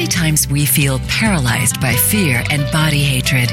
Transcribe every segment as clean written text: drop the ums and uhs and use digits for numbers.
Many times we feel paralyzed by fear and body hatred.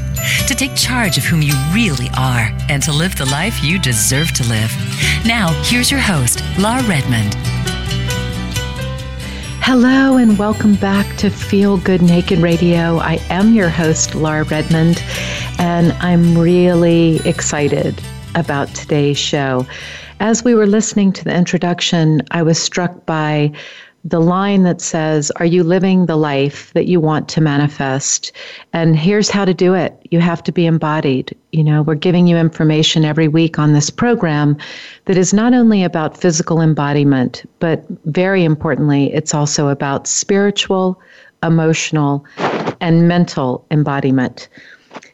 to take charge of whom you really are and to live the life you deserve to live. Now, here's your host, Laura Redmond. Hello and welcome back to Feel Good Naked Radio. I am your host, Laura Redmond, and I'm really excited about today's show. As we were listening to the introduction, I was struck by the line that says, are you living the life that you want to manifest? And here's how to do it. You have to be embodied. You know, we're giving you information every week on this program that is not only about physical embodiment, but very importantly, it's also about spiritual, emotional, and mental embodiment.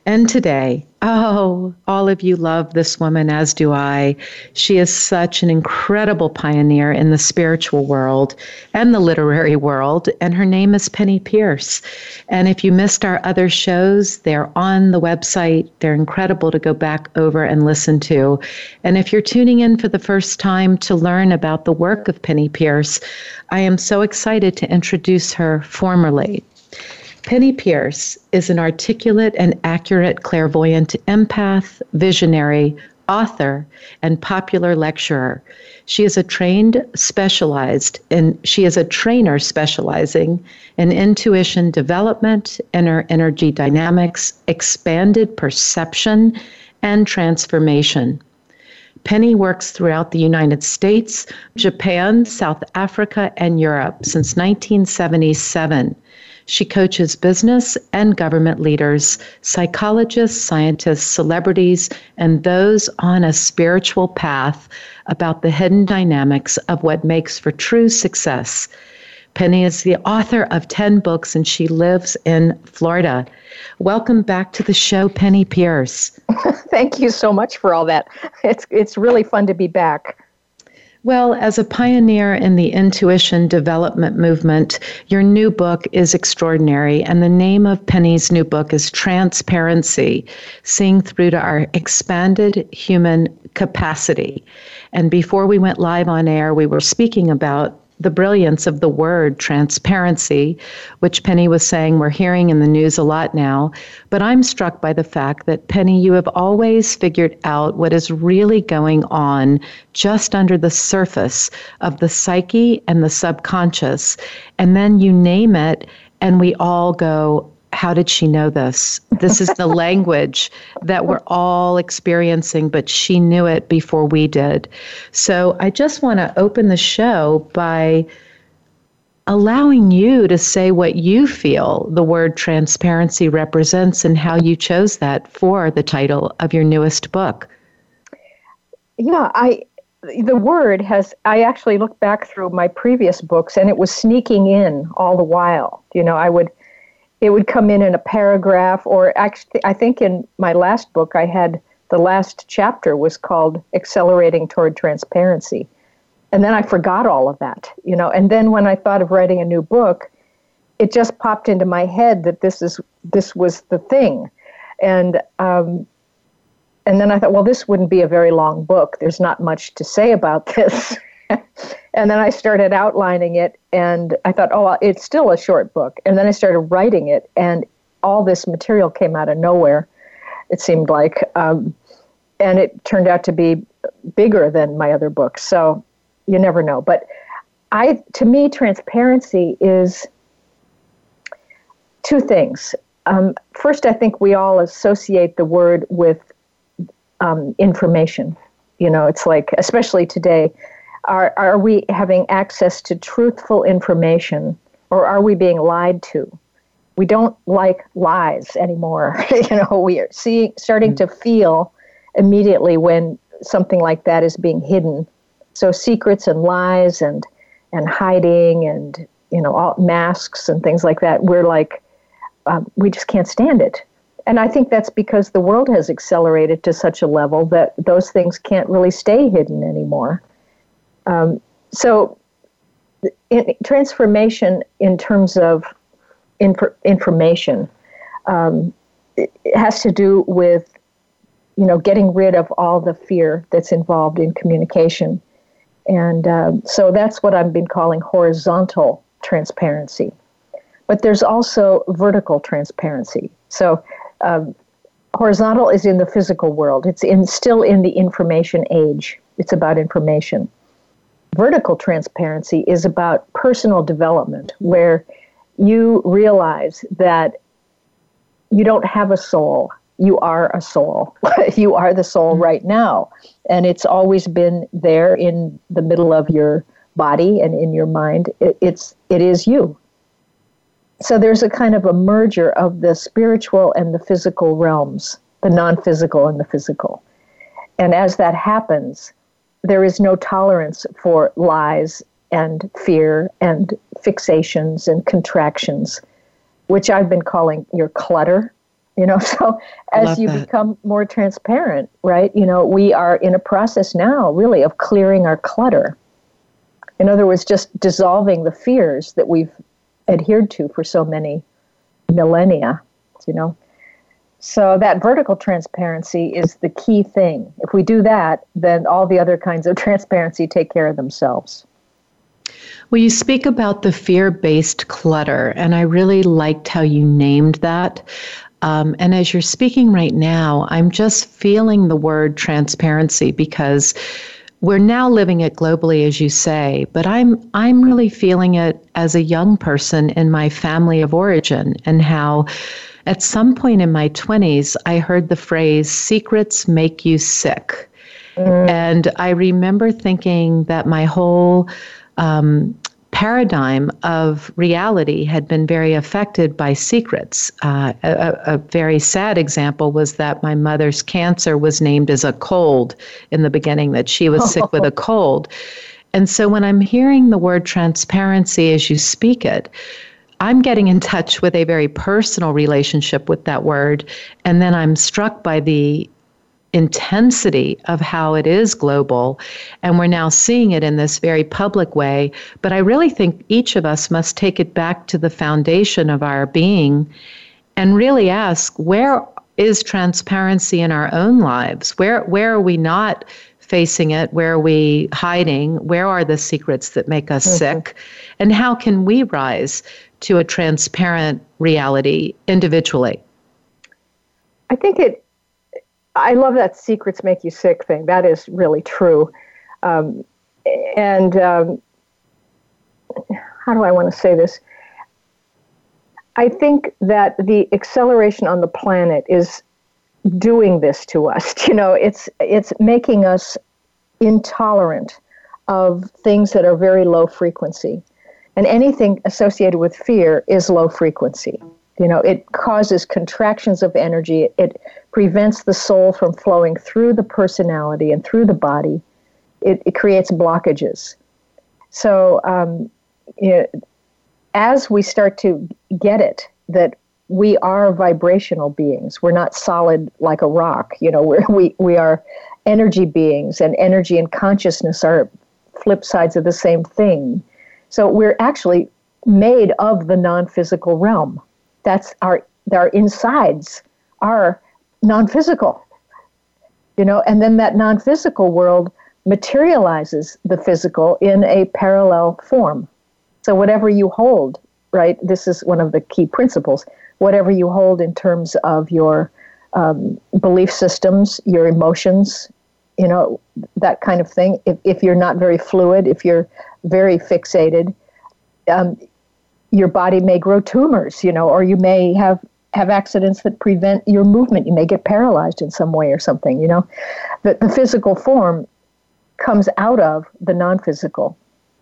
And today, all of you love this woman, as do I. She is such an incredible pioneer in the spiritual world and the literary world, and her name is Penney Peirce. And if you missed our other shows, they're on the website. They're incredible to go back over and listen to. And if you're tuning in for the first time to learn about the work of Penney Peirce, I am so excited to introduce her formally. Penney Peirce is an articulate and accurate clairvoyant empath, visionary, author, and popular lecturer. She is a trainer specializing in intuition development, inner energy dynamics, expanded perception, and transformation. Penney works throughout the United States, Japan, South Africa, and Europe since 1977. She coaches business and government leaders, psychologists, scientists, celebrities, and those on a spiritual path about the hidden dynamics of what makes for true success. Penney is the author of 10 books, and she lives in Florida. Welcome back to the show, Penney Peirce. Thank you so much for all that. It's really fun to be back. Well, as a pioneer in the intuition development movement, your new book is extraordinary, and the name of Penney's new book is Transparency: Seeing Through to Our Expanded Human Capacity. And before we went live on air, we were speaking about the brilliance of the word transparency, which Penney was saying we're hearing in the news a lot now. But I'm struck by the fact that, Penney, you have always figured out what is really going on just under the surface of the psyche and the subconscious. And then you name it, and we all go, how did she know this? This is the language that we're all experiencing, but she knew it before we did. So I just want to open the show by allowing you to say what you feel the word transparency represents and how you chose that for the title of your newest book. Yeah, I actually looked back through my previous books, and it was sneaking in all the while. You know, it would come in a paragraph, or actually, I think in my last book, the last chapter was called Accelerating Toward Transparency. And then I forgot all of that, you know. And then when I thought of writing a new book, it just popped into my head that this was the thing. And then I thought, well, this wouldn't be a very long book. There's not much to say about this. And then I started outlining it, and I thought, oh, it's still a short book. And then I started writing it, and all this material came out of nowhere, it seemed like. And it turned out to be bigger than my other books, so you never know. But to me, transparency is two things. First, I think we all associate the word with information. You know, it's like, especially today, Are we having access to truthful information, or are we being lied to? We don't like lies anymore. You know, we are starting to feel immediately when something like that is being hidden. So secrets and lies and hiding and, you know, all masks and things like that. We're like, we just can't stand it. And I think that's because the world has accelerated to such a level that those things can't really stay hidden anymore. So transformation in terms of information it has to do with, you know, getting rid of all the fear that's involved in communication. And so that's what I've been calling horizontal transparency. But there's also vertical transparency. So horizontal is in the physical world. It's still in the information age. It's about information. Vertical transparency is about personal development, where you realize that you don't have a soul. You are a soul. You are the soul right now. And it's always been there in the middle of your body and in your mind. It is you. So there's a kind of a merger of the spiritual and the physical realms, the non-physical and the physical. And as that happens, there is no tolerance for lies and fear and fixations and contractions, which I've been calling your clutter. You know, so as you become more transparent, right, you know, we are in a process now really of clearing our clutter. In other words, just dissolving the fears that we've adhered to for so many millennia, you know. So that vertical transparency is the key thing. If we do that, then all the other kinds of transparency take care of themselves. Well, you speak about the fear-based clutter, and I really liked how you named that. And as you're speaking right now, I'm just feeling the word transparency, because we're now living it globally, as you say, but I'm really feeling it as a young person in my family of origin, and how at some point in my 20s, I heard the phrase, secrets make you sick. And I remember thinking that my whole paradigm of reality had been very affected by secrets. A very sad example was that my mother's cancer was named as a cold in the beginning, that she was sick with a cold. And so when I'm hearing the word transparency as you speak it, I'm getting in touch with a very personal relationship with that word. And then I'm struck by the intensity of how it is global, and we're now seeing it in this very public way. But I really think each of us must take it back to the foundation of our being and really ask, where is transparency in our own lives? Where are we not facing it? Where are we hiding? Where are the secrets that make us sick? And how can we rise to a transparent reality individually? I love that secrets make you sick thing. That is really true. How do I want to say this? I think that the acceleration on the planet is doing this to us. You know, it's making us intolerant of things that are very low frequency. And anything associated with fear is low frequency. You know, it causes contractions of energy. It prevents the soul from flowing through the personality and through the body. It creates blockages. So as we start to get it, that we are vibrational beings. We're not solid like a rock. You know, we are energy beings, and energy and consciousness are flip sides of the same thing. So we're actually made of the non-physical realm. That's our insides are non-physical, you know, and then that non-physical world materializes the physical in a parallel form. So whatever you hold, right, this is one of the key principles, whatever you hold in terms of your belief systems, your emotions, you know, that kind of thing, if you're not very fluid, if you're very fixated, your body may grow tumors, you know, or you may have accidents that prevent your movement. You may get paralyzed in some way or something, you know. The physical form comes out of the non-physical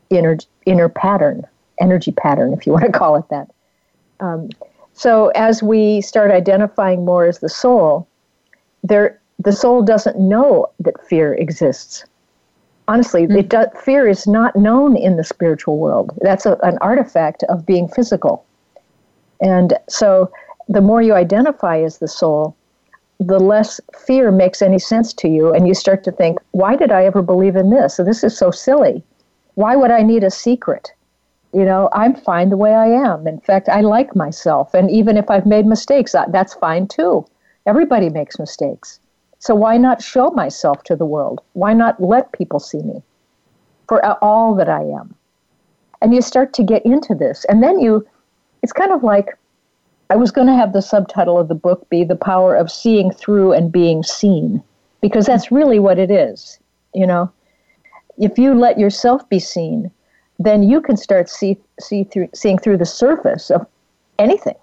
inner pattern, energy pattern, if you want to call it that. So as we start identifying more as the soul, the soul doesn't know that fear exists. Honestly, fear is not known in the spiritual world. That's an artifact of being physical. And so the more you identify as the soul, the less fear makes any sense to you. And you start to think, why did I ever believe in this? So this is so silly. Why would I need a secret? You know, I'm fine the way I am. In fact, I like myself. And even if I've made mistakes, that's fine too. Everybody makes mistakes. So why not show myself to the world? Why not let people see me for all that I am? And you start to get into this. And then it's kind of like, I was going to have the subtitle of the book be The Power of Seeing Through and Being Seen, because that's really what it is. You know, if you let yourself be seen, then you can start seeing through the surface of anything,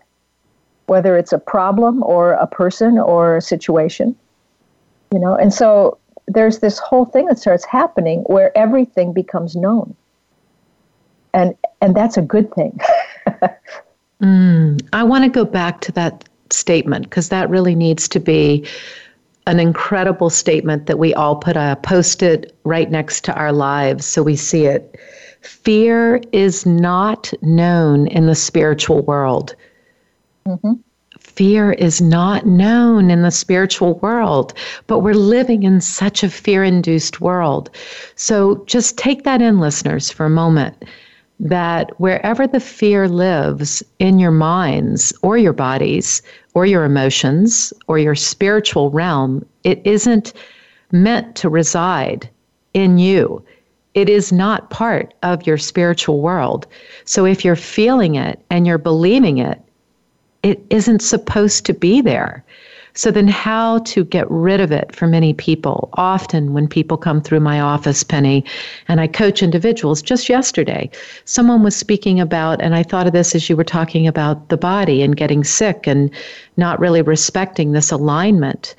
whether it's a problem or a person or a situation, you know. And so there's this whole thing that starts happening where everything becomes known. And that's a good thing. I want to go back to that statement, because that really needs to be an incredible statement that we all put a Post-it right next to our lives so we see it. Fear is not known in the spiritual world. Mm-hmm. Fear is not known in the spiritual world, but we're living in such a fear-induced world. So just take that in, listeners, for a moment, that wherever the fear lives in your minds or your bodies or your emotions or your spiritual realm, it isn't meant to reside in you. It is not part of your spiritual world. So if you're feeling it and you're believing it, it isn't supposed to be there. So then how to get rid of it for many people? Often when people come through my office, Penny, and I coach individuals, just yesterday, someone was speaking about, and I thought of this as you were talking about the body and getting sick and not really respecting this alignment.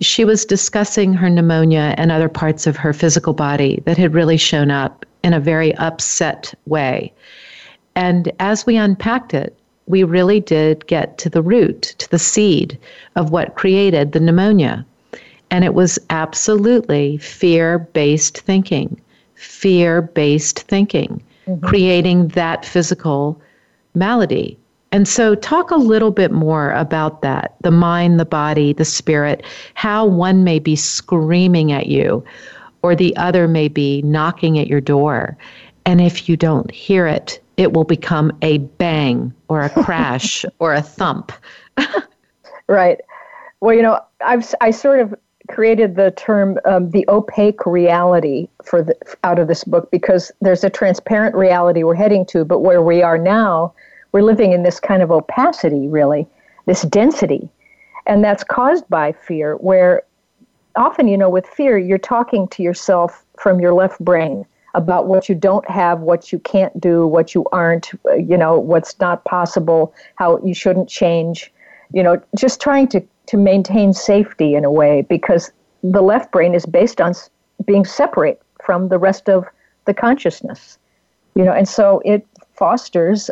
She was discussing her pneumonia and other parts of her physical body that had really shown up in a very upset way. And as we unpacked it, we really did get to the root, to the seed of what created the pneumonia. And it was absolutely fear-based thinking, mm-hmm. creating that physical malady. And so talk a little bit more about that, the mind, the body, the spirit, how one may be screaming at you or the other may be knocking at your door. And if you don't hear it, it will become a bang or a crash or a thump. Right. Well, you know, I sort of created the term the opaque reality out of this book, because there's a transparent reality we're heading to, but where we are now, we're living in this kind of opacity, really, this density. And that's caused by fear, where often, you know, with fear, you're talking to yourself from your left brain about what you don't have, what you can't do, what you aren't, you know, what's not possible, how you shouldn't change, you know, just trying to maintain safety in a way, because the left brain is based on being separate from the rest of the consciousness, you know, and so it fosters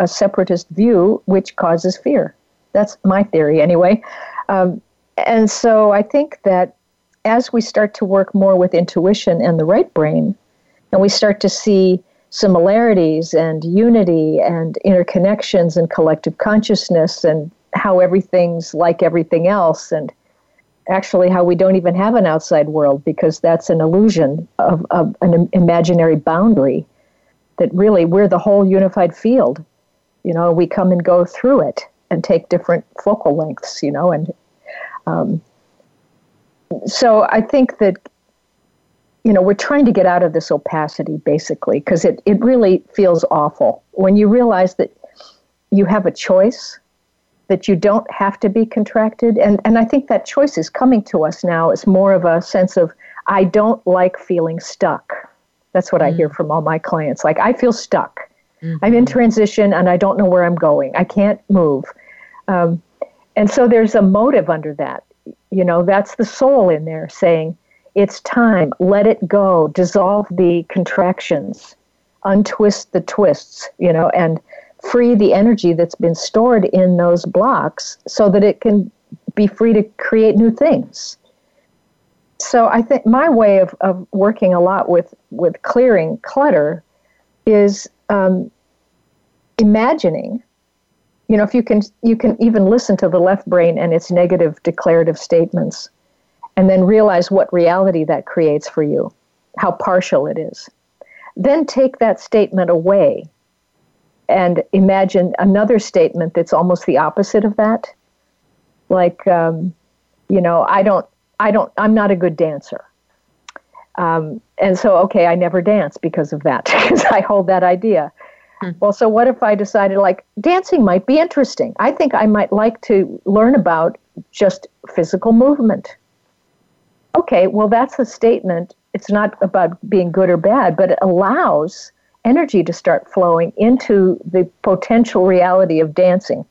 a separatist view, which causes fear. That's my theory anyway. And so I think that as we start to work more with intuition and the right brain, and we start to see similarities and unity and interconnections and collective consciousness and how everything's like everything else, and actually how we don't even have an outside world, because that's an illusion of an imaginary boundary, that really we're the whole unified field. You know, we come and go through it and take different focal lengths, you know. And so I think that, you know, we're trying to get out of this opacity, basically, because it really feels awful when you realize that you have a choice, that you don't have to be contracted. And I think that choice is coming to us now. It's more of a sense of, I don't like feeling stuck. That's what I hear from all my clients. Like, I feel stuck. Mm-hmm. I'm in transition and I don't know where I'm going. I can't move. And so there's a motive under that. You know, that's the soul in there saying, it's time, let it go, dissolve the contractions, untwist the twists, you know, and free the energy that's been stored in those blocks so that it can be free to create new things. So I think my way of working a lot with clearing clutter is imagining, You know, if you can even listen to the left brain and its negative declarative statements, and then realize what reality that creates for you, how partial it is. Then take that statement away and imagine another statement that's almost the opposite of that. Like, you know, I'm not a good dancer. And so, okay, I never dance because of that, because I hold that idea. Well, so what if I decided, like, dancing might be interesting. I think I might like to learn about just physical movement. Okay, well, that's a statement. It's not about being good or bad, but it allows energy to start flowing into the potential reality of dancing.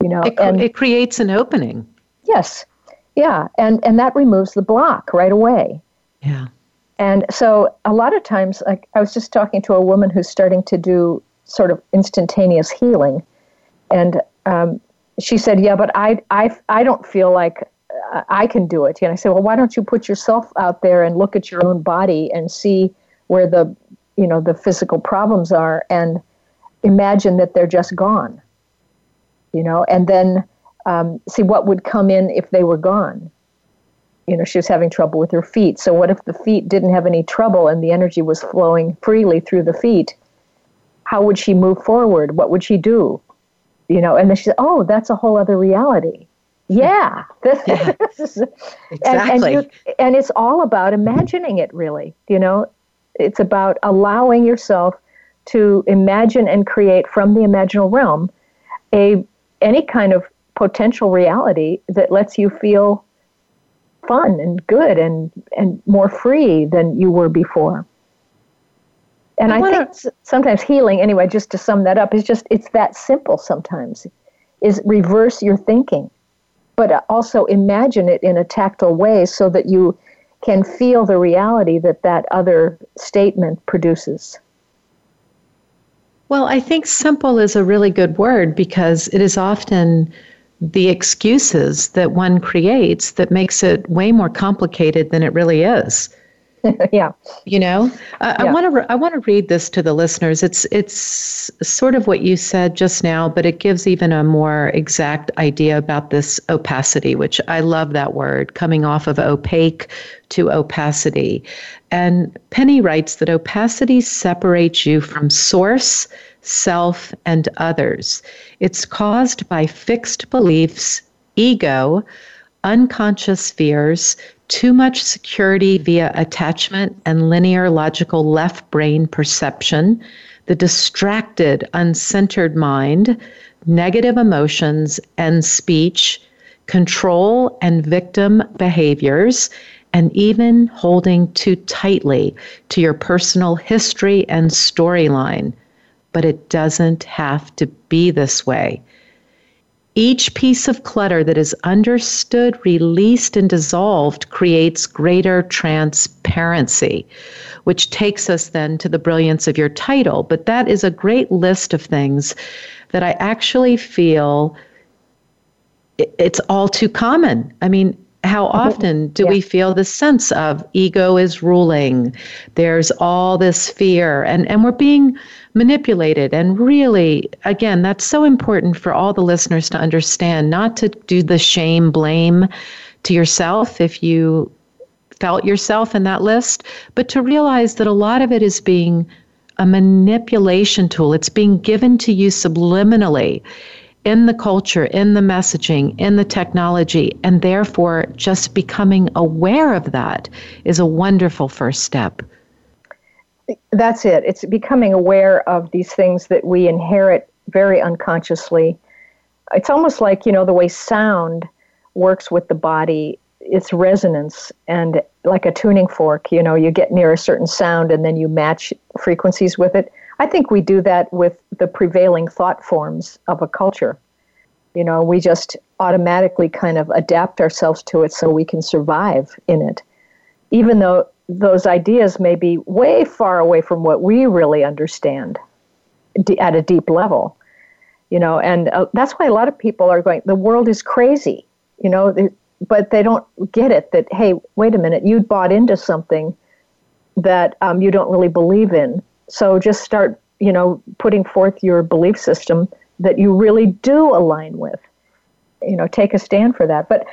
You know, it creates an opening. Yes, yeah, and that removes the block right away. Yeah. And so a lot of times, like, I was just talking to a woman who's starting to do sort of instantaneous healing, and she said, yeah, but I don't feel like I can do it. And I said, well, why don't you put yourself out there and look at your own body and see where the, you know, the physical problems are, and imagine that they're just gone, you know, and then see what would come in if they were gone. You know, she was having trouble with her feet. So what if the feet didn't have any trouble and the energy was flowing freely through the feet? How would she move forward? What would she do? You know, and then she said, oh, that's a whole other reality. Yeah. Yeah. Exactly. And it's all about imagining it, really. You know, it's about allowing yourself to imagine and create from the imaginal realm any kind of potential reality that lets you feel fun and good and more free than you were before. And I think sometimes healing, anyway, just to sum that up, it's that simple sometimes, is reverse your thinking, but also imagine it in a tactile way so that you can feel the reality that other statement produces. Well, I think simple is a really good word, because it is often the excuses that one creates that makes it way more complicated than it really is. Yeah. You know, yeah. I want to read this to the listeners. It's sort of what you said just now, but it gives even a more exact idea about this opacity, which I love that word, coming off of opaque to opacity. And Penney writes that opacity separates you from source, self, and others. It's caused by fixed beliefs, ego, unconscious fears, too much security via attachment and linear logical left brain perception, the distracted, uncentered mind, negative emotions and speech, control and victim behaviors, and even holding too tightly to your personal history and storyline. But it doesn't have to be this way. Each piece of clutter that is understood, released, and dissolved creates greater transparency, which takes us then to the brilliance of your title. But that is a great list of things that I actually feel it's all too common. I mean, how often do we feel the sense of ego is ruling? There's all this fear, and we're being manipulated. And really, again, that's so important for all the listeners to understand, not to do the shame, blame to yourself if you felt yourself in that list, but to realize that a lot of it is being a manipulation tool. It's being given to you subliminally, in the culture, in the messaging, in the technology, and therefore just becoming aware of that is a wonderful first step. That's it. It's becoming aware of these things that we inherit very unconsciously. It's almost like, you know, the way sound works with the body, it's resonance, and like a tuning fork, you know, you get near a certain sound and then you match frequencies with it. I think we do that with the prevailing thought forms of a culture. You know, we just automatically kind of adapt ourselves to it so we can survive in it, even though those ideas may be way far away from what we really understand at a deep level. You know, and that's why a lot of people are going, the world is crazy, you know, but they don't get it that, hey, wait a minute, you bought into something that you don't really believe in. So just start, you know, putting forth your belief system that you really do align with. You know, take a stand for that. But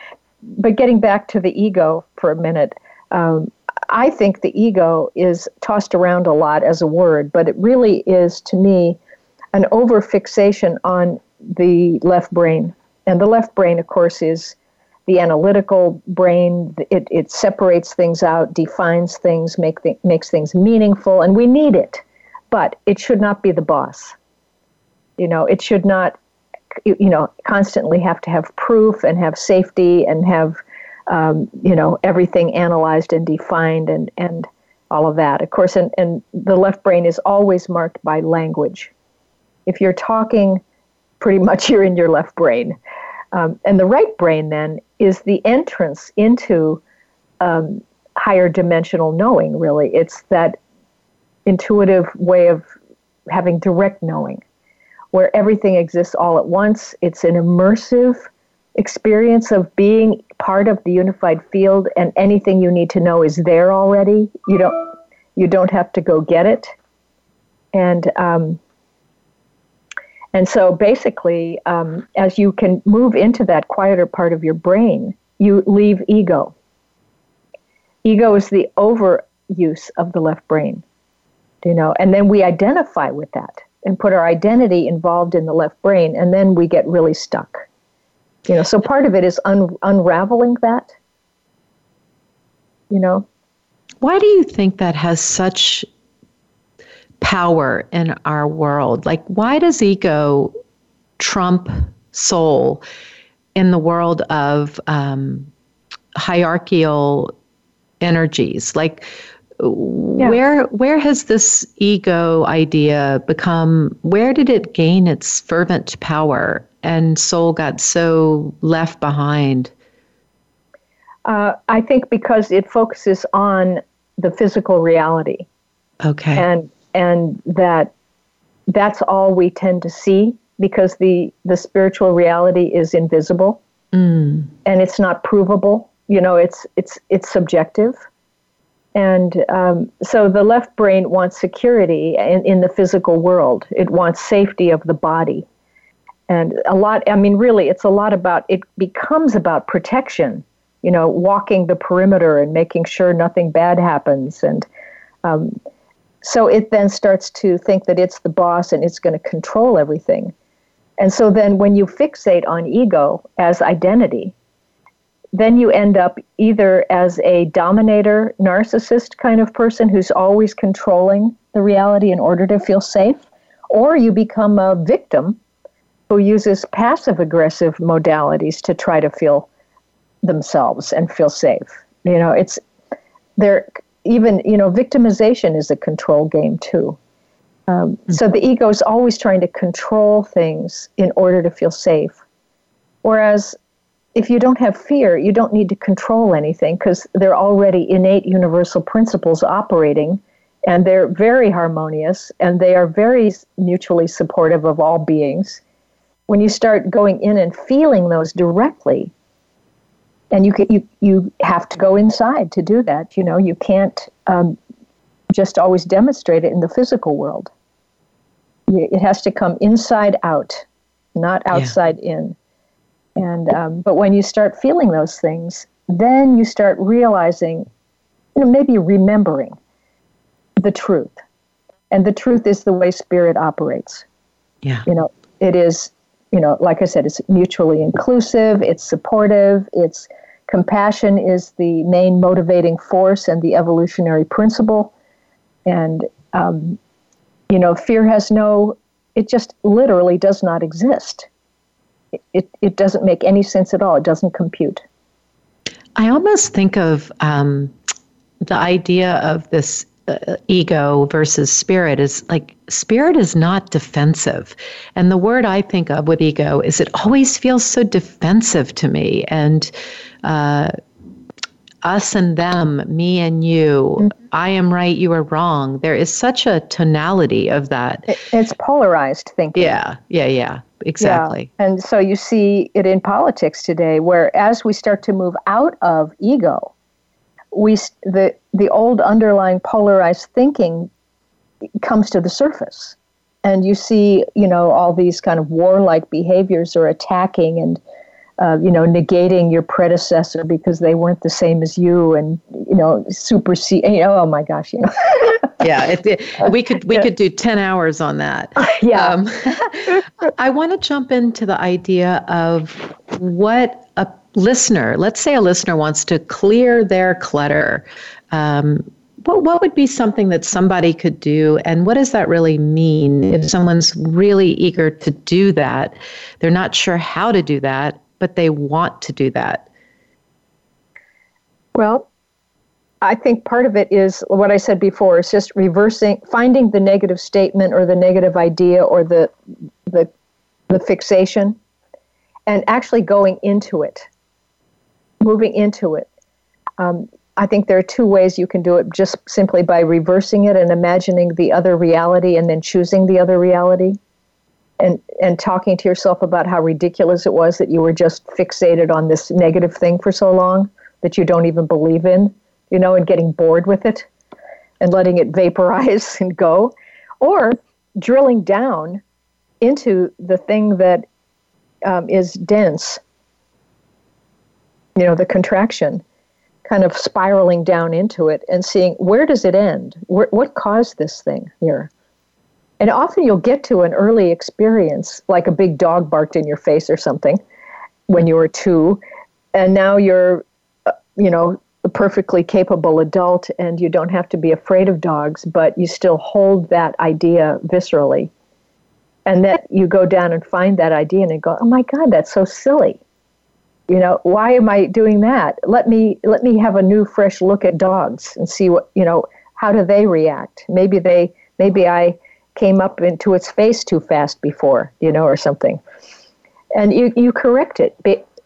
getting back to the ego for a minute, I think the ego is tossed around a lot as a word, but it really is, to me, an overfixation on the left brain. And the left brain, of course, is the analytical brain. It separates things out, defines things, makes things meaningful, and we need it. But it should not be the boss. You know, it should not, you know, constantly have to have proof and have safety and have, you know, everything analyzed and defined and all of that. Of course, and the left brain is always marked by language. If you're talking, pretty much you're in your left brain. And the right brain then is the entrance into higher dimensional knowing, really. It's that intuitive way of having direct knowing, where everything exists all at once. It's an immersive experience of being part of the unified field, and anything you need to know is there already. You don't have to go get it. And so basically, as you can move into that quieter part of your brain, you leave ego. Ego is the overuse of the left brain, you know, and then we identify with that and put our identity involved in the left brain, and then we get really stuck. You know, so part of it is unraveling that, you know. Why do you think that has such power in our world? Like, why does ego trump soul in the world of hierarchical energies? Like, yeah. Where has this ego idea become? Where did it gain its fervent power, and soul got so left behind? I think because it focuses on the physical reality. Okay. And that's all we tend to see, because the spiritual reality is invisible, and it's not provable. You know, it's subjective. And so the left brain wants security in the physical world. It wants safety of the body. And a lot, I mean, really, it's a lot about, it becomes about protection, you know, walking the perimeter and making sure nothing bad happens. And so it then starts to think that it's the boss and it's going to control everything. And so then when you fixate on ego as identity, then you end up either as a dominator, narcissist kind of person who's always controlling the reality in order to feel safe, or you become a victim who uses passive-aggressive modalities to try to feel themselves and feel safe. You know, it's there. Even, you know, victimization is a control game too. So the ego is always trying to control things in order to feel safe. Whereas if you don't have fear, you don't need to control anything, because they're already innate universal principles operating, and they're very harmonious, and they are very mutually supportive of all beings. When you start going in and feeling those directly, and you have to go inside to do that. You know, you can't just always demonstrate it in the physical world. It has to come inside out, not outside in. And but when you start feeling those things, then you start realizing, you know, maybe remembering the truth. And the truth is the way spirit operates. Yeah, you know, it is. You know, like I said, it's mutually inclusive, it's supportive, it's compassion is the main motivating force and the evolutionary principle. And, you know, fear has no, it just literally does not exist. It doesn't make any sense at all. It doesn't compute. I almost think of the idea of this ego versus spirit is like, spirit is not defensive. And the word I think of with ego is it always feels so defensive to me. And us and them, me and you, I am right, you are wrong. There is such a tonality of that. It's polarized thinking. Yeah, exactly. Yeah. And so you see it in politics today, where as we start to move out of ego, the old underlying polarized thinking comes to the surface. And you see, you know, all these kind of warlike behaviors or attacking and, you know, negating your predecessor because they weren't the same as you, and, you know, supersede, you know, oh my gosh, you know. Yeah, we could do 10 hours on that. Yeah. I want to jump into the idea of what a listener, let's say a listener wants to clear their clutter. What would be something that somebody could do, and what does that really mean if someone's really eager to do that? They're not sure how to do that, but they want to do that. Well, I think part of it is what I said before, is just reversing, finding the negative statement or the negative idea or the fixation, and actually going into it, moving into it. I think there are two ways you can do it, just simply by reversing it and imagining the other reality and then choosing the other reality, and talking to yourself about how ridiculous it was that you were just fixated on this negative thing for so long that you don't even believe in, you know, and getting bored with it and letting it vaporize and go, or drilling down into the thing that is dense, you know, the contraction, kind of spiraling down into it and seeing, where does it end? What caused this thing here? And often you'll get to an early experience, like a big dog barked in your face or something when you were 2, and now you're, you know, a perfectly capable adult, and you don't have to be afraid of dogs, but you still hold that idea viscerally. And that you go down and find that idea and go, oh my God, that's so silly. You know, why am I doing that? Let me have a new, fresh look at dogs and see what, you know, how do they react? Maybe I came up into its face too fast before, you know, or something. And you correct it,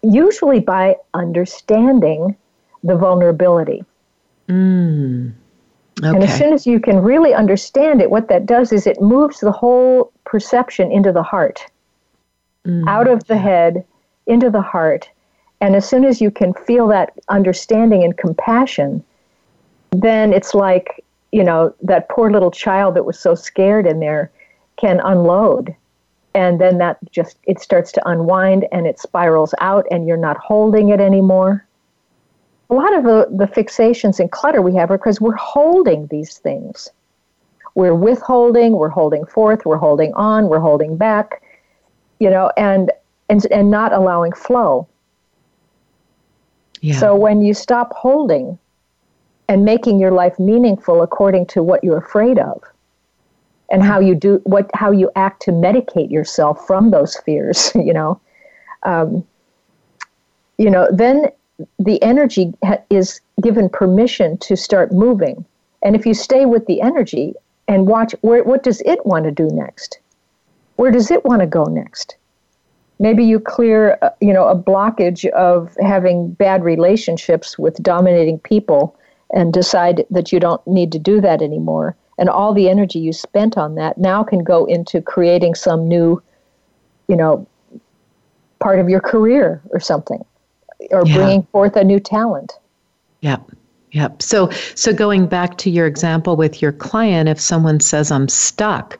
usually by understanding the vulnerability. Okay. And as soon as you can really understand it, what that does is it moves the whole perception into the heart, out of the head, into the heart. And as soon as you can feel that understanding and compassion, then it's like, you know, that poor little child that was so scared in there can unload. And then that just, it starts to unwind and it spirals out and you're not holding it anymore. A lot of the fixations and clutter we have are because we're holding these things. We're withholding, we're holding forth, we're holding on, we're holding back, you know, and not allowing flow. Yeah. So when you stop holding and making your life meaningful according to what you're afraid of and how you act to medicate yourself from those fears, you know, then the energy is given permission to start moving. And if you stay with the energy and watch, what does it want to do next? Where does it want to go next? Maybe you clear, you know, a blockage of having bad relationships with dominating people and decide that you don't need to do that anymore. And all the energy you spent on that now can go into creating some new, you know, part of your career or something, or bringing forth a new talent. Yep. So going back to your example with your client, if someone says, I'm stuck,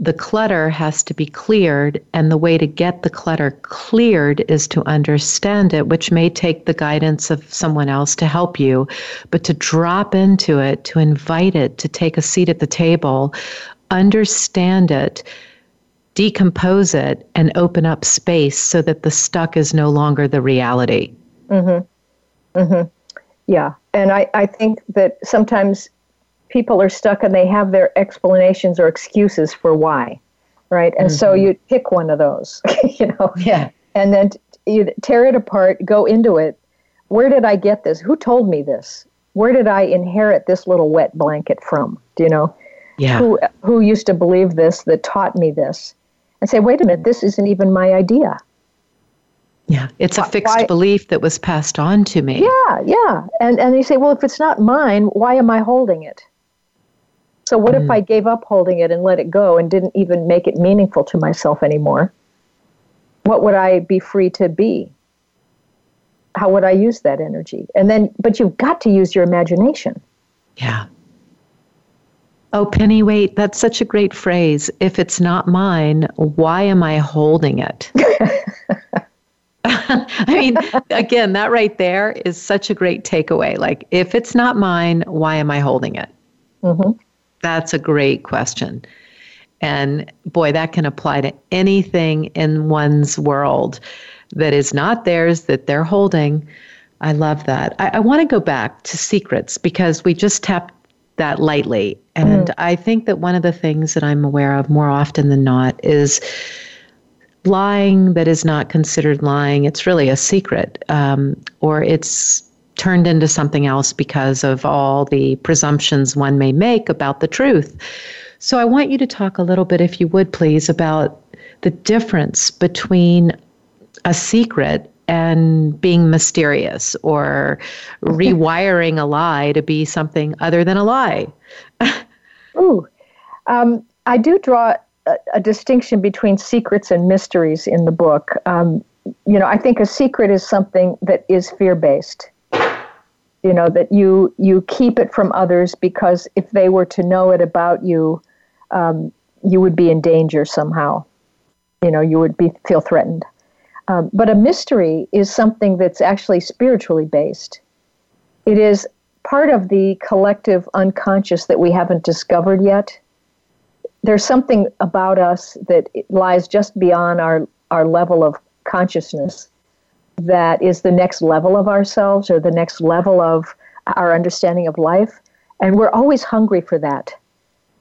the clutter has to be cleared, and the way to get the clutter cleared is to understand it, which may take the guidance of someone else to help you, but to drop into it, to invite it, to take a seat at the table, understand it, decompose it, and open up space so that the stuck is no longer the reality. Mm-hmm. Mm-hmm. Yeah. And I think that sometimes people are stuck and they have their explanations or excuses for why, right? And so you pick one of those, you know? Yeah. And then you tear it apart, go into it. Where did I get this? Who told me this? Where did I inherit this little wet blanket from? Do you know? Yeah. Who used to believe this, that taught me this? And say, wait a minute, this isn't even my idea. Yeah, it's a fixed belief that was passed on to me. Yeah. And you say, well, if it's not mine, why am I holding it? So what if I gave up holding it and let it go and didn't even make it meaningful to myself anymore? What would I be free to be? How would I use that energy? But you've got to use your imagination. Yeah. Oh, Penny, wait, that's such a great phrase. If it's not mine, why am I holding it? I mean, again, that right there is such a great takeaway. Like, if it's not mine, why am I holding it? Mm-hmm. That's a great question. And boy, that can apply to anything in one's world that is not theirs, that they're holding. I love that. I want to go back to secrets because we just tapped that lightly. And I think that one of the things that I'm aware of more often than not is lying that is not considered lying. It's really a secret, or it's turned into something else because of all the presumptions one may make about the truth. So I want you to talk a little bit, if you would please, about the difference between a secret and being mysterious or rewiring a lie to be something other than a lie. I do draw a distinction between secrets and mysteries in the book. I think a secret is something that is fear-based. You know, that you keep it from others because if they were to know it about you, you would be in danger somehow. You know, you would feel threatened. But a mystery is something that's actually spiritually based. It is part of the collective unconscious that we haven't discovered yet. There's something about us that lies just beyond our level of consciousness that is the next level of ourselves or the next level of our understanding of life. And we're always hungry for that,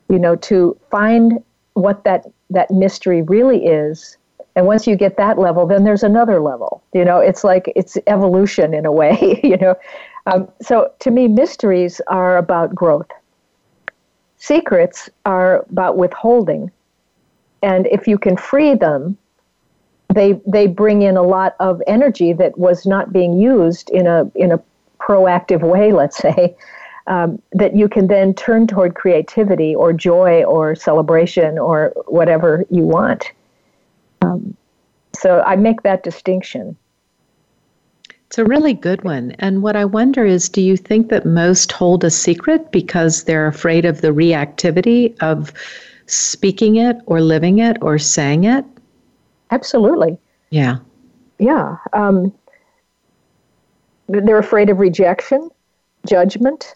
you know, to find what that mystery really is. And once you get that level, then there's another level. You know, it's like it's evolution in a way, you know. So to me, mysteries are about growth. Secrets are about withholding. And if you can free them, they bring in a lot of energy that was not being used in a proactive way, let's say, that you can then turn toward creativity or joy or celebration or whatever you want. So I make that distinction. It's a really good one. And what I wonder is, do you think that most hold a secret because they're afraid of the reactivity of speaking it or living it or saying it? Absolutely. Yeah. Yeah. They're afraid of rejection, judgment,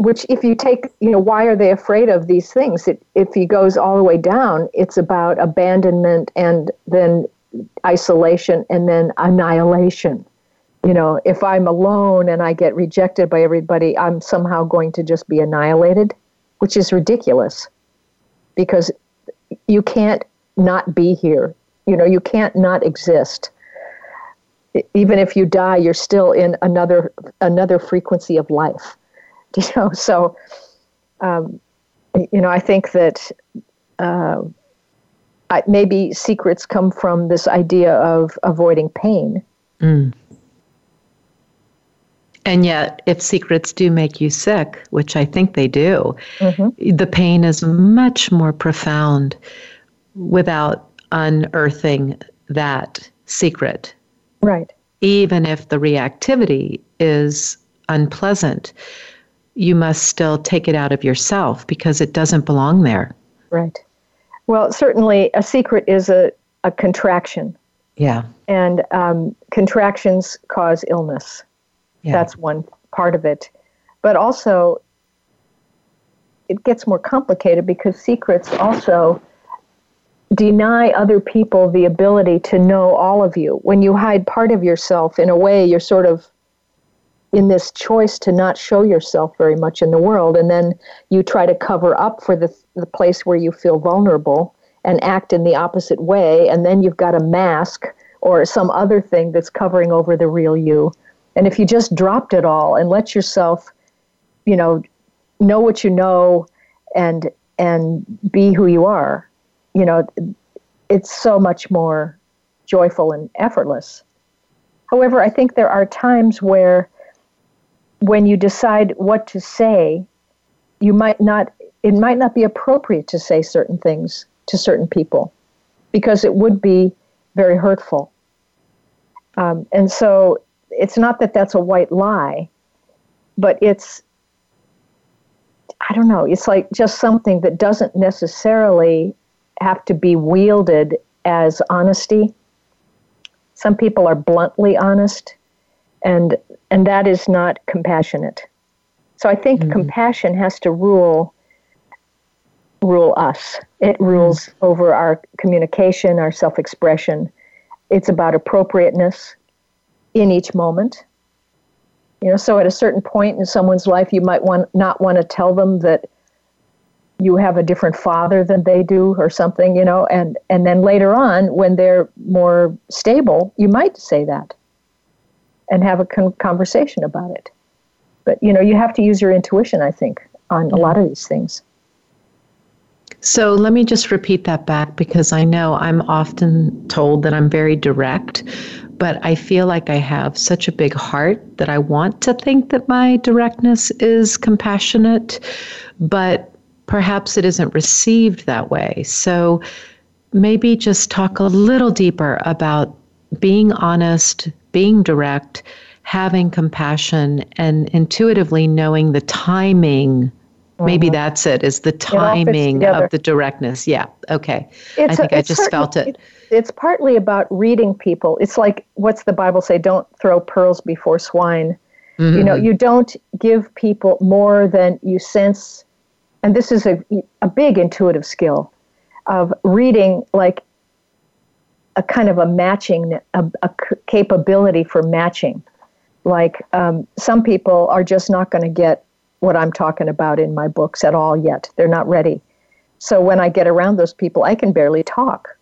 which if you take, why are they afraid of these things? If he goes all the way down, it's about abandonment and then isolation and then annihilation. If I'm alone and I get rejected by everybody, I'm somehow going to just be annihilated, which is ridiculous because you can't not be here. You can't not exist. Even if you die, you're still in another frequency of life. I think that maybe secrets come from this idea of avoiding pain. Mm. And yet, if secrets do make you sick, which I think they do, the pain is much more profound without unearthing that secret. Right. Even if the reactivity is unpleasant, you must still take it out of yourself because it doesn't belong there. Right. Well, certainly a secret is a contraction. Yeah. And contractions cause illness. Yeah. That's one part of it. But also, it gets more complicated because secrets also deny other people the ability to know all of you. When you hide part of yourself, in a way, you're sort of in this choice to not show yourself very much in the world, and then you try to cover up for the place where you feel vulnerable and act in the opposite way, and then you've got a mask or some other thing that's covering over the real you. And if you just dropped it all and let yourself, know what you know and be who you are, it's so much more joyful and effortless. However, I think there are times where when you decide what to say, it might not be appropriate to say certain things to certain people because it would be very hurtful. And so it's not that that's a white lie, but it's, I don't know, it's like just something that doesn't necessarily have to be wielded as honesty. Some people are bluntly honest, and that is not compassionate. So I think compassion has to rule us. It rules over our communication, our self-expression. It's about appropriateness in each moment. You know, so at a certain point in someone's life, you might not want to tell them that you have a different father than they do or something, you know, and then later on, when they're more stable, you might say that and have a conversation about it. But, you know, you have to use your intuition, I think, on a lot of these things. So let me just repeat that back, because I know I'm often told that I'm very direct, but I feel like I have such a big heart that I want to think that my directness is compassionate, but perhaps it isn't received that way. So maybe just talk a little deeper about being honest, being direct, having compassion, and intuitively knowing the timing. Maybe that's it, is the timing of the directness. Yeah, okay. I think I just felt it. It's partly about reading people. It's like, what's the Bible say? Don't throw pearls before swine. Mm-hmm. You know, you don't give people more than you sense. And this is a big intuitive skill of reading, like a kind of a matching, a capability for matching. Like some people are just not going to get what I'm talking about in my books at all yet. They're not ready. So when I get around those people, I can barely talk.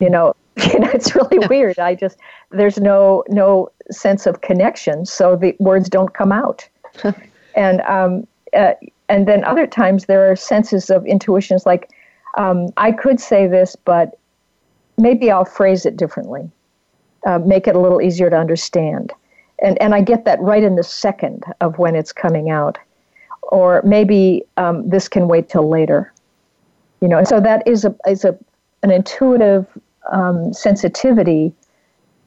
You know it's really weird. I just, there's no sense of connection, so the words don't come out. And then other times there are senses of intuitions, like I could say this, but maybe I'll phrase it differently, make it a little easier to understand. And I get that right in the second of when it's coming out. Or maybe this can wait till later, you know. And so that is an intuitive sensitivity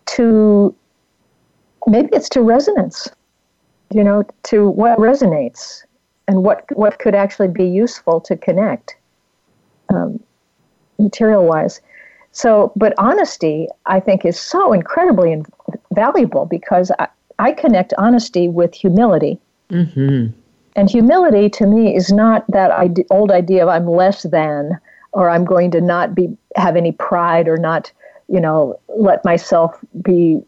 to, maybe it's to resonance, you know, to what resonates and what could actually be useful to connect material-wise. So, but honesty, I think, is so incredibly valuable, because I connect honesty with humility. Mm-hmm. And humility, to me, is not that old idea of I'm less than, or I'm going to not have any pride, or not, you know, let myself be,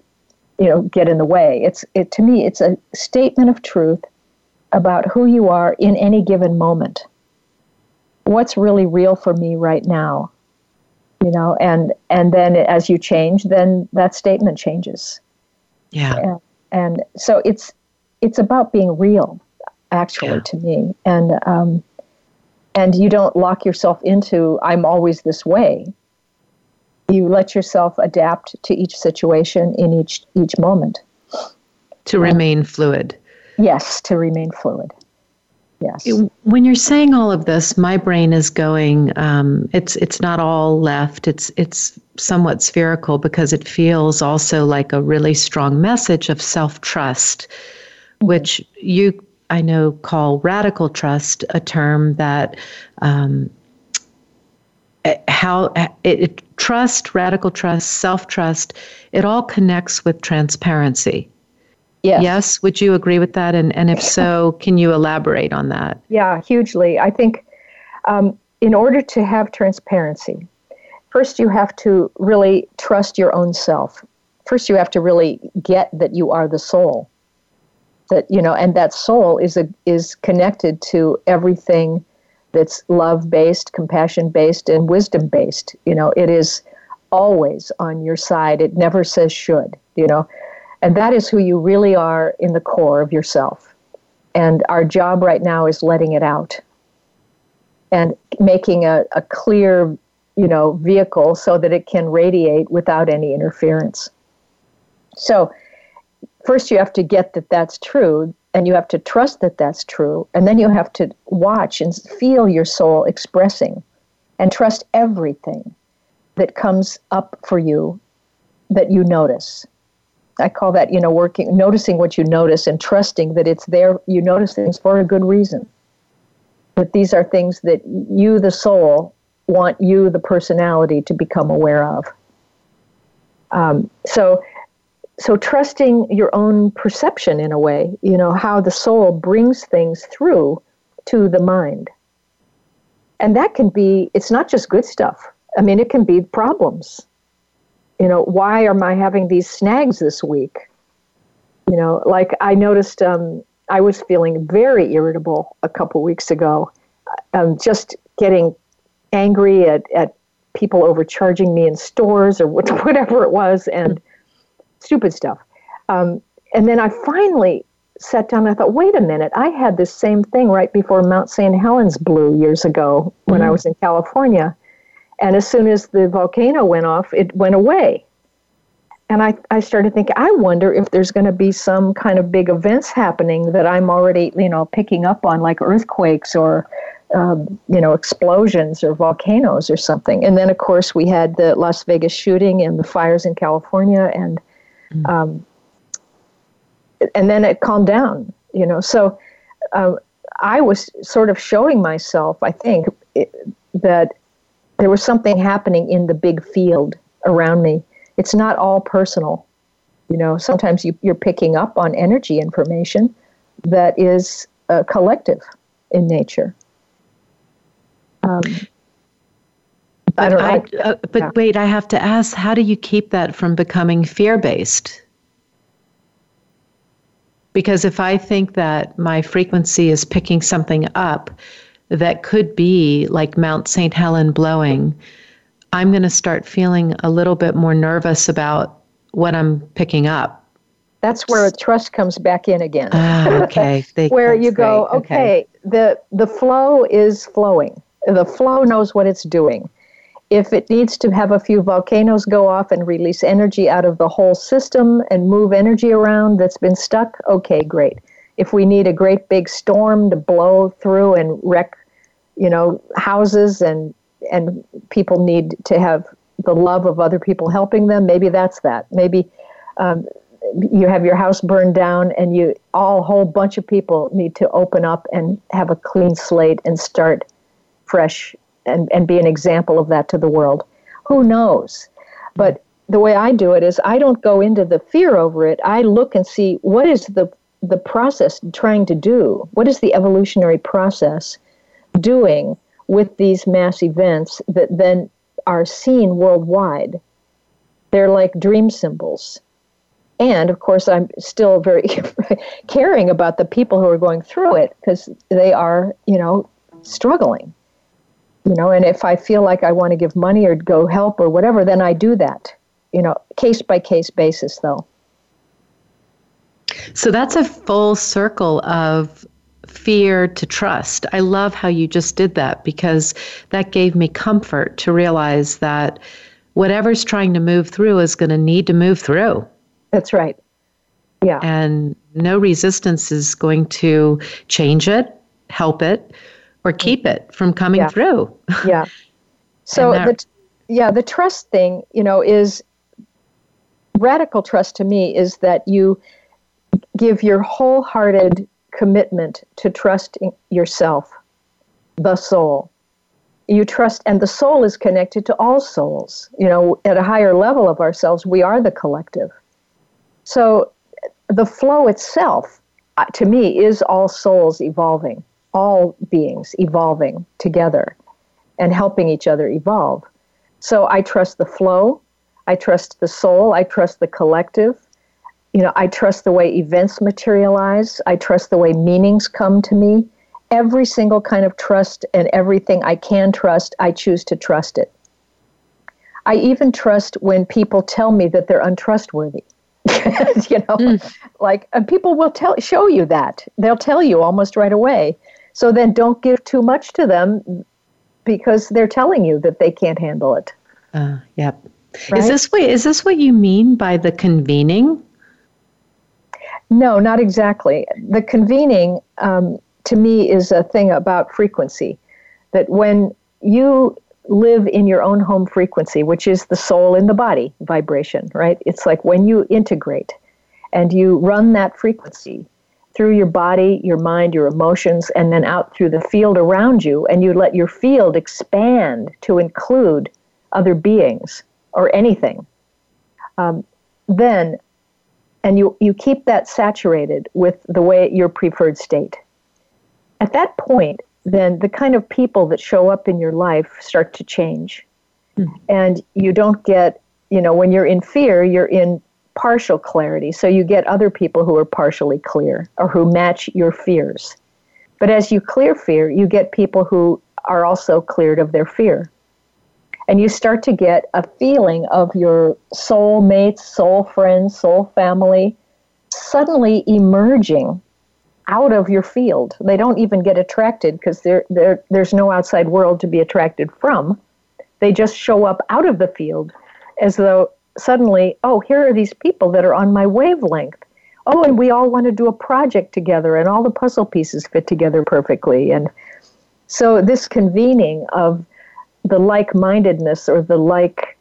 you know, get in the way. To me, it's a statement of truth about who you are in any given moment. What's really real for me right now, you know? And then as you change, then that statement changes. Yeah. And so it's about being real. Actually, to me, and you don't lock yourself into I'm always this way. You let yourself adapt to each situation in each moment. To remain fluid. Yes, to remain fluid. Yes. When you're saying all of this, my brain is going. It's not all left. It's somewhat spherical, because it feels also like a really strong message of self-trust, which you, I know, call radical trust, a term that trust, radical trust, self-trust, it all connects with transparency. Yes. Yes, would you agree with that? And if so, can you elaborate on that? Yeah, hugely. I think in order to have transparency, first you have to really trust your own self. First you have to really get that you are the soul. That, you know, and that soul is connected to everything that's love-based, compassion-based, and wisdom-based. You know, it is always on your side. It never says should, you know. And that is who you really are in the core of yourself. And our job right now is letting it out and making a clear, you know, vehicle so that it can radiate without any interference. So first, you have to get that that's true, and you have to trust that that's true, and then you have to watch and feel your soul expressing, and trust everything that comes up for you that you notice. I call that, you know, noticing what you notice and trusting that it's there. You notice things for a good reason. That these are things that you, the soul, want you, the personality, to become aware of. So trusting your own perception in a way, you know, how the soul brings things through to the mind. And that can be, it's not just good stuff. I mean, it can be problems. You know, why am I having these snags this week? You know, like I noticed I was feeling very irritable a couple weeks ago. Just getting angry at people overcharging me in stores or whatever it was, and stupid stuff. And then I finally sat down and I thought, wait a minute, I had this same thing right before Mount St. Helens blew years ago when I was in California. And as soon as the volcano went off, it went away. And I started thinking, I wonder if there's going to be some kind of big events happening that I'm already, you know, picking up on, like earthquakes or, you know, explosions or volcanoes or something. And then, of course, we had the Las Vegas shooting and the fires in California, and then it calmed down, you know. So I was sort of showing myself, I think, that there was something happening in the big field around me. It's not all personal. You know, sometimes you're picking up on energy information that is collective in nature. I don't know. But wait, I have to ask, how do you keep that from becoming fear-based? Because if I think that my frequency is picking something up that could be like Mount St. Helens blowing, I'm going to start feeling a little bit more nervous about what I'm picking up. That's where trust comes back in again. Ah, okay. Where you go, right. Okay, the flow is flowing. The flow knows what it's doing. If it needs to have a few volcanoes go off and release energy out of the whole system and move energy around that's been stuck, okay, great. If we need a great big storm to blow through and wreck, you know, houses and people need to have the love of other people helping them, maybe that's that. Maybe you have your house burned down and whole bunch of people need to open up and have a clean slate and start fresh and be an example of that to the world. Who knows? But the way I do it is I don't go into the fear over it. I look and see what is the process trying to do. What is the evolutionary process doing with these mass events that then are seen worldwide? They're like dream symbols. And, of course, I'm still very caring about the people who are going through it because they are, you know, struggling. You know, and if I feel like I want to give money or go help or whatever, then I do that, you know, case by case basis, though. So that's a full circle of fear to trust. I love how you just did that because that gave me comfort to realize that whatever's trying to move through is going to need to move through. That's right. Yeah. And no resistance is going to change it, help it, or keep it from coming through. Yeah. So, the trust thing, you know, is radical trust to me is that you give your wholehearted commitment to trusting yourself, the soul. You trust, and the soul is connected to all souls. You know, at a higher level of ourselves, we are the collective. So the flow itself, to me, is all souls evolving. All beings evolving together and helping each other evolve. So I trust the flow, I trust the soul, I trust the collective, you know, I trust the way events materialize, I trust the way meanings come to me. Every single kind of trust and everything I can trust, I choose to trust it. I even trust when people tell me that they're untrustworthy. You know, like, and people will show you that. They'll tell you almost right away. So then don't give too much to them because they're telling you that they can't handle it. Yep. Right? Is this what you mean by the convening? No, not exactly. The convening, to me, is a thing about frequency. That when you live in your own home frequency, which is the soul in the body vibration, right? It's like when you integrate and you run that frequency, through your body, your mind, your emotions, and then out through the field around you, and you let your field expand to include other beings or anything. Then you keep that saturated with the way your preferred state. At that point, then the kind of people that show up in your life start to change. Mm-hmm. And you don't get, when you're in fear, you're in partial clarity. So you get other people who are partially clear or who match your fears. But as you clear fear, you get people who are also cleared of their fear. And you start to get a feeling of your soul mates, soul friends, soul family suddenly emerging out of your field. They don't even get attracted because there's no outside world to be attracted from. They just show up out of the field as though suddenly, oh, here are these people that are on my wavelength. Oh, and we all want to do a project together, and all the puzzle pieces fit together perfectly. And so this convening of the like-mindedness or the like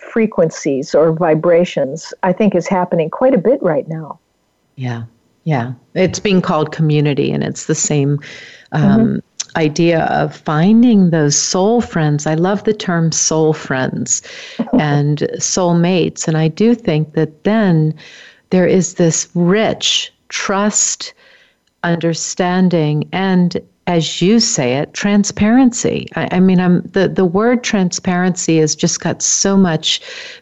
frequencies or vibrations, I think, is happening quite a bit right now. Yeah. It's being called community, and it's the same idea of finding those soul friends. I love the term soul friends and soul mates. And I do think that then there is this rich trust, understanding, and, as you say it, transparency. The word transparency has just got so much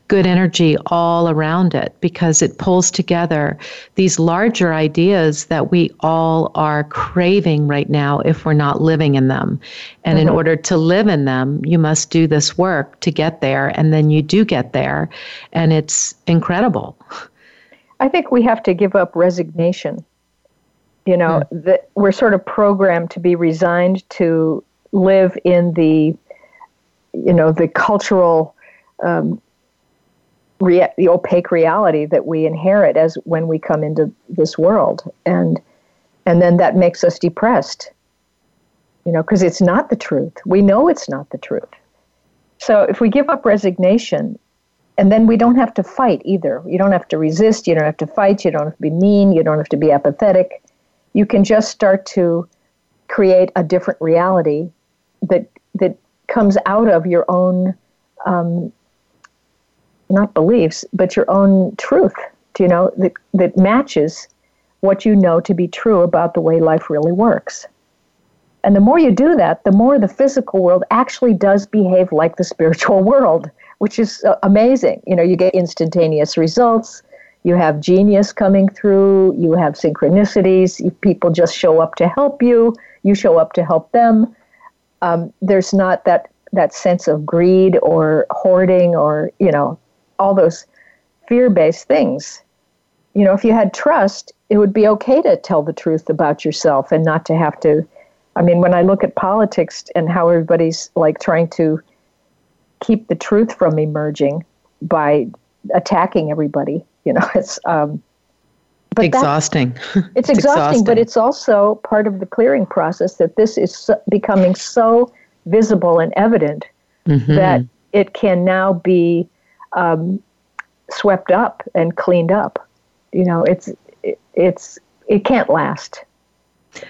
good energy all around it, because it pulls together these larger ideas that we all are craving right now if we're not living in them. And in order to live in them, you must do this work to get there, and then you do get there, and it's incredible. I think we have to give up resignation. That we're sort of programmed to be resigned to live in the cultural, the opaque reality that we inherit as when we come into this world, and then that makes us depressed. Because it's not the truth. We know it's not the truth. So if we give up resignation, and then we don't have to fight either. You don't have to resist. You don't have to fight. You don't have to be mean. You don't have to be apathetic. You can just start to create a different reality that comes out of your own, not beliefs, but your own truth, that matches what you know to be true about the way life really works. And the more you do that, the more the physical world actually does behave like the spiritual world, which is amazing. You get instantaneous results. You have genius coming through, you have synchronicities, people just show up to help you, you show up to help them. There's not that sense of greed or hoarding or, all those fear-based things. If you had trust, it would be okay to tell the truth about yourself and not to have to. When I look at politics and how everybody's like trying to keep the truth from emerging by attacking everybody, it's but exhausting. It's exhausting, but it's also part of the clearing process that this is becoming so visible and evident that it can now be swept up and cleaned up. It can't last.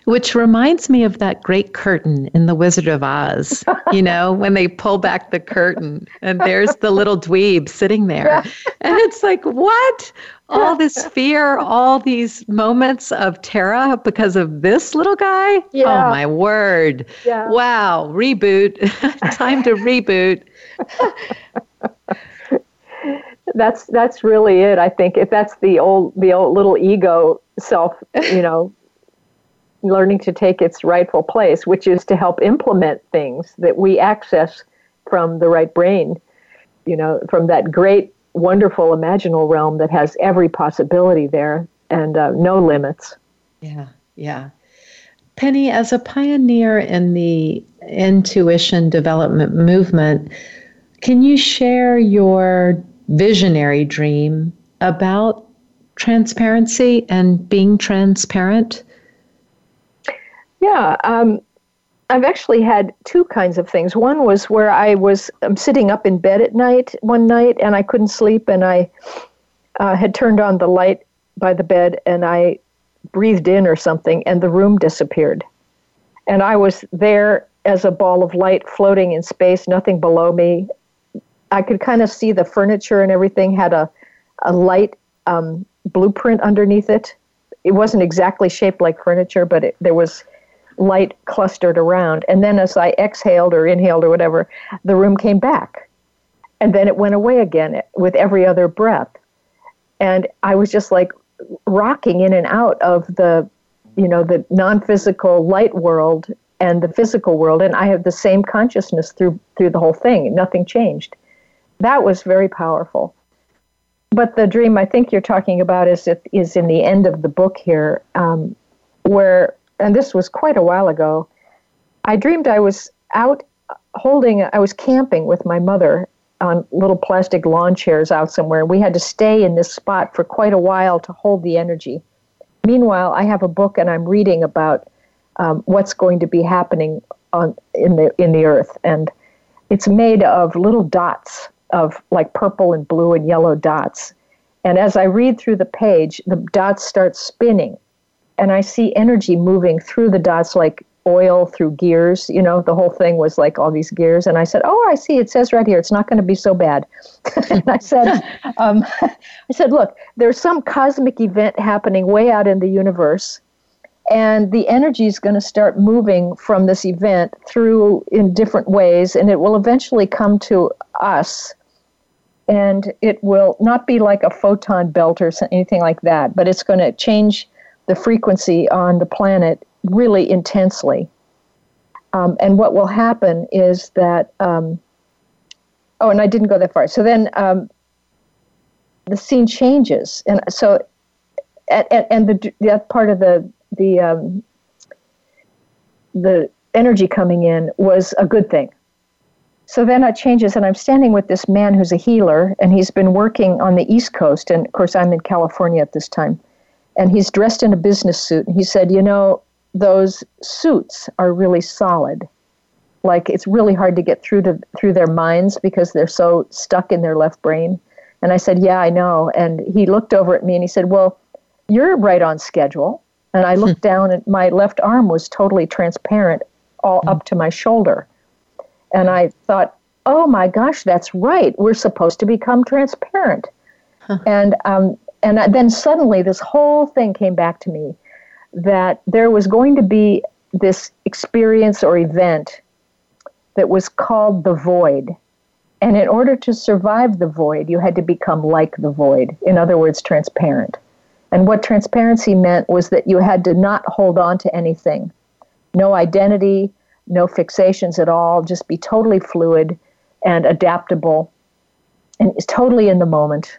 Which reminds me of that great curtain in The Wizard of Oz, when they pull back the curtain and there's the little dweeb sitting there. And it's like, what? All this fear, all these moments of terror because of this little guy? Yeah. Oh, my word. Yeah. Wow. Reboot. Time to reboot. That's really it, I think. If that's the old little ego self, learning to take its rightful place, which is to help implement things that we access from the right brain, from that great, wonderful imaginal realm that has every possibility there and no limits. Yeah. Penney, as a pioneer in the intuition development movement, can you share your visionary dream about transparency and being transparent? Yeah, I've actually had two kinds of things. One was where I was sitting up in bed at night one night, and I couldn't sleep, and I had turned on the light by the bed, and I breathed in or something, and the room disappeared. And I was there as a ball of light floating in space, nothing below me. I could kind of see the furniture and everything had a light blueprint underneath it. It wasn't exactly shaped like furniture, but there was light clustered around. And then as I exhaled or inhaled or whatever, the room came back. And then it went away again with every other breath. And I was just like rocking in and out of the, you know, the non-physical light world and the physical world. And I had the same consciousness through the whole thing. Nothing changed. That was very powerful. But the dream I think you're talking about is in the end of the book here, where, and this was quite a while ago, I dreamed I was out I was camping with my mother on little plastic lawn chairs out somewhere. We had to stay in this spot for quite a while to hold the energy. Meanwhile, I have a book and I'm reading about what's going to be happening in the earth. And it's made of little dots of like purple and blue and yellow dots. And as I read through the page, the dots start spinning. And I see energy moving through the dots like oil through gears. You know, the whole thing was like all these gears. And I said, oh, I see. It says right here, it's not going to be so bad. And I said, look, there's some cosmic event happening way out in the universe. And the energy is going to start moving from this event through in different ways, and it will eventually come to us. And it will not be like a photon belt or anything like that, but it's going to change the frequency on the planet really intensely. And what will happen is that, and I didn't go that far. So then the scene changes. And so, that part of the energy coming in was a good thing. So then it changes, and I'm standing with this man who's a healer, and he's been working on the East Coast, and of course I'm in California at this time, and he's dressed in a business suit, and he said, you know, those suits are really solid. Like, it's really hard to get through their minds because they're so stuck in their left brain. And I said, yeah, I know. And he looked over at me, and he said, well, you're right on schedule. And I looked down, and my left arm was totally transparent all up to my shoulder. And I thought, oh, my gosh, that's right. We're supposed to become transparent. Huh. And then suddenly this whole thing came back to me, that there was going to be this experience or event that was called the void. And in order to survive the void, you had to become like the void. In other words, transparent. And what transparency meant was that you had to not hold on to anything. No identity, no fixations at all, just be totally fluid and adaptable and totally in the moment.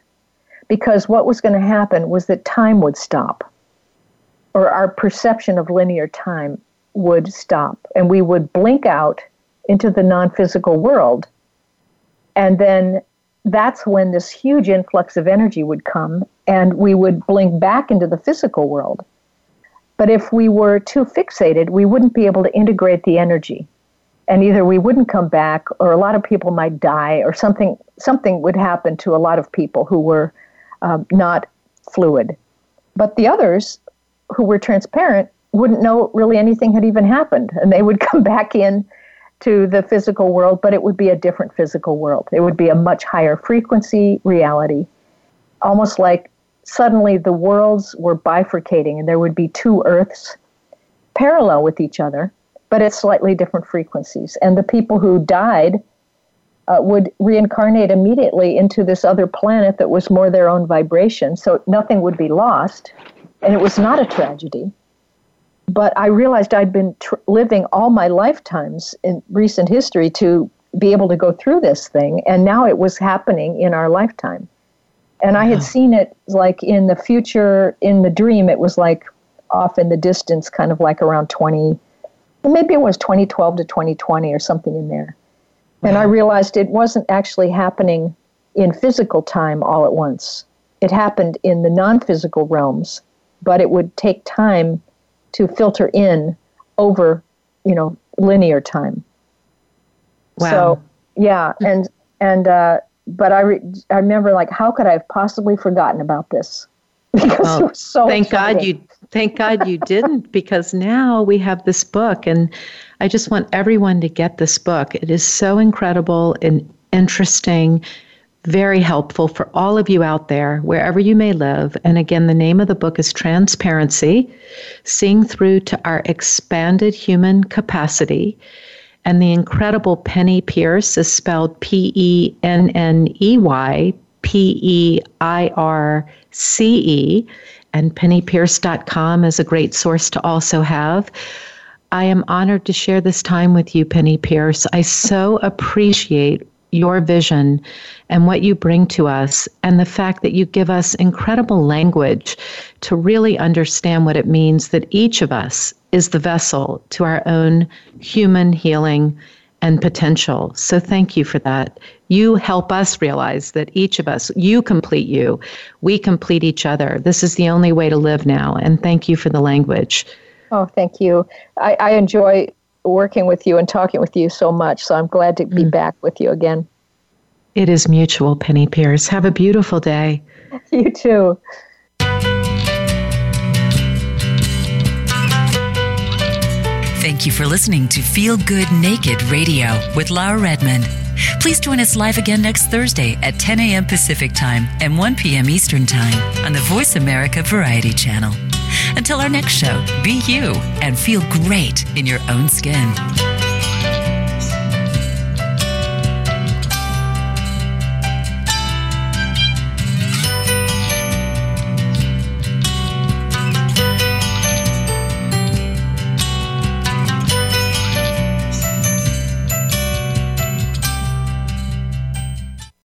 Because what was going to happen was that time would stop, or our perception of linear time would stop, and we would blink out into the non-physical world. And then that's when this huge influx of energy would come, and we would blink back into the physical world. But if we were too fixated, we wouldn't be able to integrate the energy. And either we wouldn't come back, or a lot of people might die, or something would happen to a lot of people who were not fluid. But the others who were transparent wouldn't know really anything had even happened, and they would come back in to the physical world, but it would be a different physical world. It would be a much higher frequency reality, almost like suddenly the worlds were bifurcating, and there would be two Earths parallel with each other, but at slightly different frequencies. And the people who died would reincarnate immediately into this other planet that was more their own vibration, so nothing would be lost, and it was not a tragedy. But I realized I'd been living all my lifetimes in recent history to be able to go through this thing, and now it was happening in our lifetime. And I had seen it like in the future. In the dream, it was like off in the distance, kind of like around 2012 to 2020 or something in there. And I realized it wasn't actually happening in physical time all at once. It happened in the non-physical realms, but it would take time to filter in over, you know, linear time. Wow. So, yeah. But I remember, like, how could I have possibly forgotten about this? because it was so Thank God you didn't, because now we have this book, and I just want everyone to get this book. It is so incredible and interesting, very helpful for all of you out there, wherever you may live. And again, the name of the book is Transparency: Seeing Through to Our Expanded Human Capacity. And the incredible Penney Peirce is spelled Penney Peirce, and PenneyPeirce.com is a great source to also have. I am honored to share this time with you, Penney Peirce. I so appreciate your vision and what you bring to us, and the fact that you give us incredible language to really understand what it means that each of us is the vessel to our own human healing and potential. So thank you for that. You help us realize that each of us, you complete you, we complete each other. This is the only way to live now. And thank you for the language. Oh, thank you. I enjoy working with you and talking with you so much. So I'm glad to be back with you again. It is mutual, Penney Peirce. Have a beautiful day. You too. Thank you for listening to Feel Good Naked Radio with Laura Redmond. Please join us live again next Thursday at 10 a.m. Pacific Time and 1 p.m. Eastern Time on the Voice America Variety Channel. Until our next show, be you and feel great in your own skin.